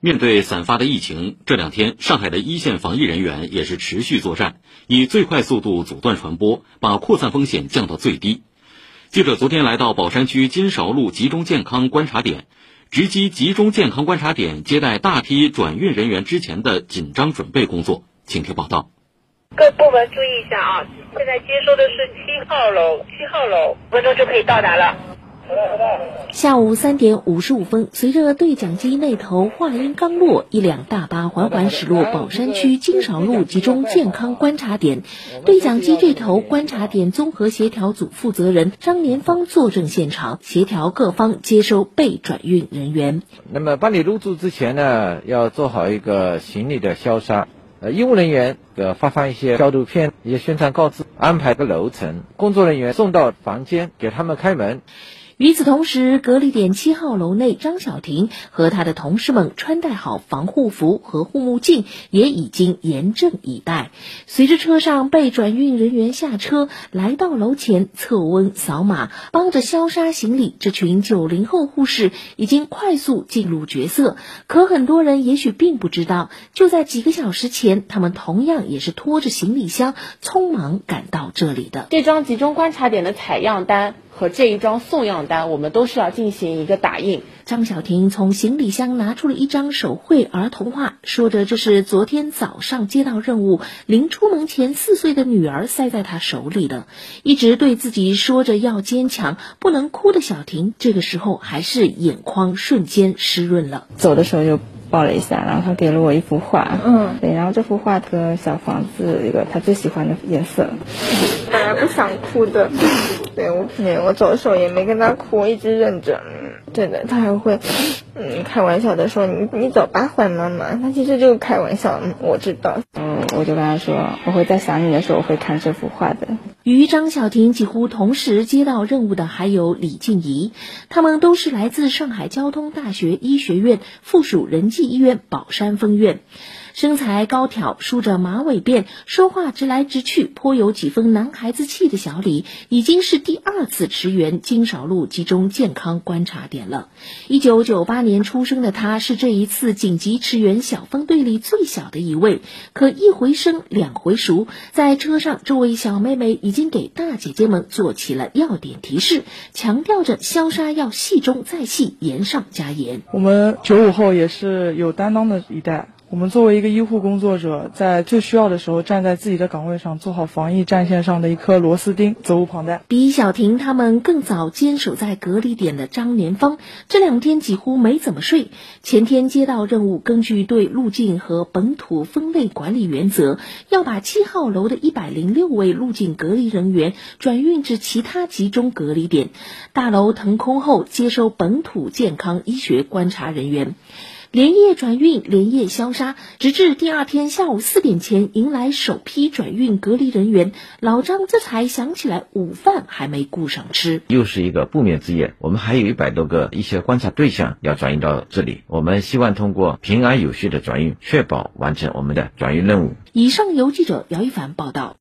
面对散发的疫情，这两天上海的一线防疫人员也是持续作战，以最快速度阻断传播，把扩散风险降到最低。记者昨天来到宝山区金韶路集中健康观察点，直击集中健康观察点接待大批转运人员之前的紧张准备工作，请听报道。各部门注意一下啊，现在接收的是7号楼，5分钟就可以到达了。下午3点55分，随着对讲机那头话音刚落，一辆大巴缓缓驶入宝山区金韶路集中健康观察点。对讲机这头，观察点综合协调组负责人张年芳坐镇现场，协调各方接收被转运人员。那么办理入住之前呢，要做好一个行李的消杀。医务人员发放一些消毒片，一些宣传告知，安排个楼层，工作人员送到房间给他们开门。与此同时，隔离点7号楼内，张晓婷和她的同事们穿戴好防护服和护目镜，也已经严阵以待。随着车上被转运人员下车，来到楼前测温扫码，帮着消杀行李。这群90后护士已经快速进入角色，可很多人也许并不知道，就在几个小时前，他们同样也是拖着行李箱匆忙赶到这里的。这张集中观察点的采样单和这一张送样单，我们都是要进行一个打印。张晓婷从行李箱拿出了一张手绘儿童画，说着这是昨天早上接到任务，临出门前4岁的女儿塞在她手里的。一直对自己说着要坚强，不能哭的晓婷，这个时候还是眼眶瞬间湿润了。走的时候又抱了一下，然后他给了我一幅画，对，然后这幅画和小房子一个他最喜欢的颜色。本来不想哭的，对，我走的时候也没跟他哭，一直忍着，真的，他还会开玩笑的说你走吧，坏妈妈，他其实就是开玩笑，我知道。我就跟他说，我会在想你的时候我会看这幅画的。与张晓婷几乎同时接到任务的还有李静怡，他们都是来自上海交通大学医学院附属仁济医院宝山分院，身材高挑，梳着马尾辫，说话直来直去，颇有几分男孩子气的小李，已经是第2次驰援金韶路集中健康观察点了。1998年出生的他，是这一次紧急驰援小分队里最小的一位，可一回生两回熟，在车上这位小妹妹已经给大姐姐们做起了要点提示，强调着消杀要细中再细，严上加严。我们95后也是有担当的一代，我们作为一个医护工作者，在最需要的时候站在自己的岗位上，做好防疫战线上的一颗螺丝钉，责无旁贷。比晓婷他们更早坚守在隔离点的张年芳，这2天几乎没怎么睡。前天接到任务，根据对路径和本土分类管理原则，要把7号楼的106位路径隔离人员转运至其他集中隔离点，大楼腾空后接收本土健康医学观察人员。连夜转运，连夜消杀，直至第2天下午4点前迎来首批转运隔离人员，老张这才想起来午饭还没顾上吃。又是一个不眠之夜，我们还有100多个一些观察对象要转运到这里，我们希望通过平安有序的转运，确保完成我们的转运任务。以上由记者姚一凡报道。